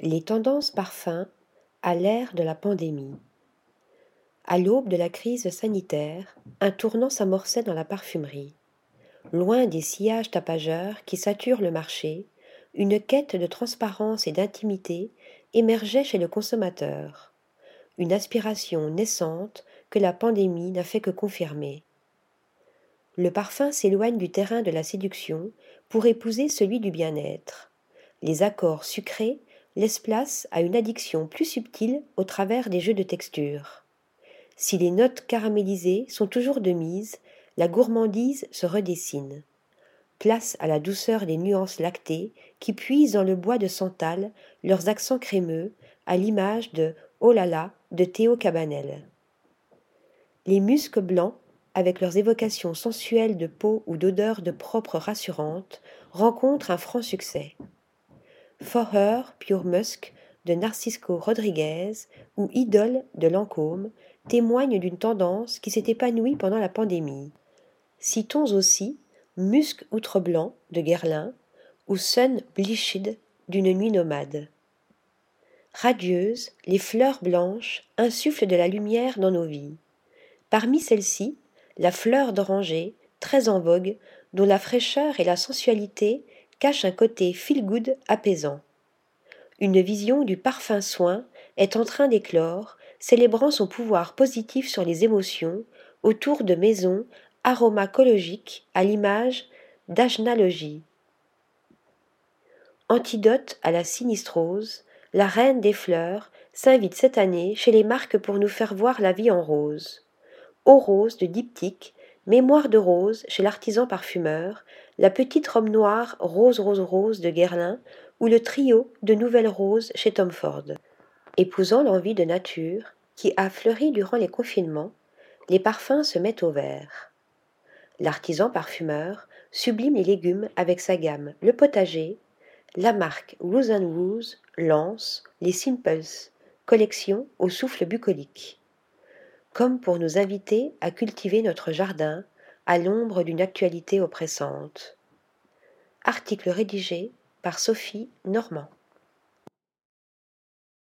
Les tendances parfums à l'ère de la pandémie. À l'aube de la crise sanitaire, un tournant s'amorçait dans la parfumerie. Loin des sillages tapageurs qui saturent le marché, une quête de transparence et d'intimité émergeait chez le consommateur. Une aspiration naissante que la pandémie n'a fait que confirmer. Le parfum s'éloigne du terrain de la séduction pour épouser celui du bien-être. Les accords sucrés laisse place à une addiction plus subtile au travers des jeux de texture. Si les notes caramélisées sont toujours de mise, la gourmandise se redessine. Place à la douceur des nuances lactées qui puisent dans le bois de santal leurs accents crémeux à l'image de « Oh là là » de Théo Cabanel. Les muscs blancs, avec leurs évocations sensuelles de peau ou d'odeur de propre rassurante, rencontrent un franc succès. For Her, Pure Musk de Narciso Rodriguez ou Idole de Lancôme témoignent d'une tendance qui s'est épanouie pendant la pandémie. Citons aussi Musc Outre-Blanc de Guerlain ou Sun Bleached d'une nuit nomade. Radieuses, les fleurs blanches insufflent de la lumière dans nos vies. Parmi celles-ci, la fleur d'oranger, très en vogue, dont la fraîcheur et la sensualité cache un côté feel-good apaisant. Une vision du parfum soin est en train d'éclore, célébrant son pouvoir positif sur les émotions autour de maisons aromacologiques à l'image d'Ajnalogie. Antidote à la sinistrose, la reine des fleurs s'invite cette année chez les marques pour nous faire voir la vie en rose. Aux roses de diptyque, Mémoire de rose chez l'artisan parfumeur, la petite robe noire Rose Rose Rose de Guerlain ou le trio de nouvelles roses chez Tom Ford. Épousant l'envie de nature qui a fleuri durant les confinements, les parfums se mettent au vert. L'artisan parfumeur sublime les légumes avec sa gamme Le Potager, la marque Rose Rose, Lance, les Simples, collection au souffle bucolique. Comme pour nous inviter à cultiver notre jardin à l'ombre d'une actualité oppressante. Article rédigé par Sophie Normand.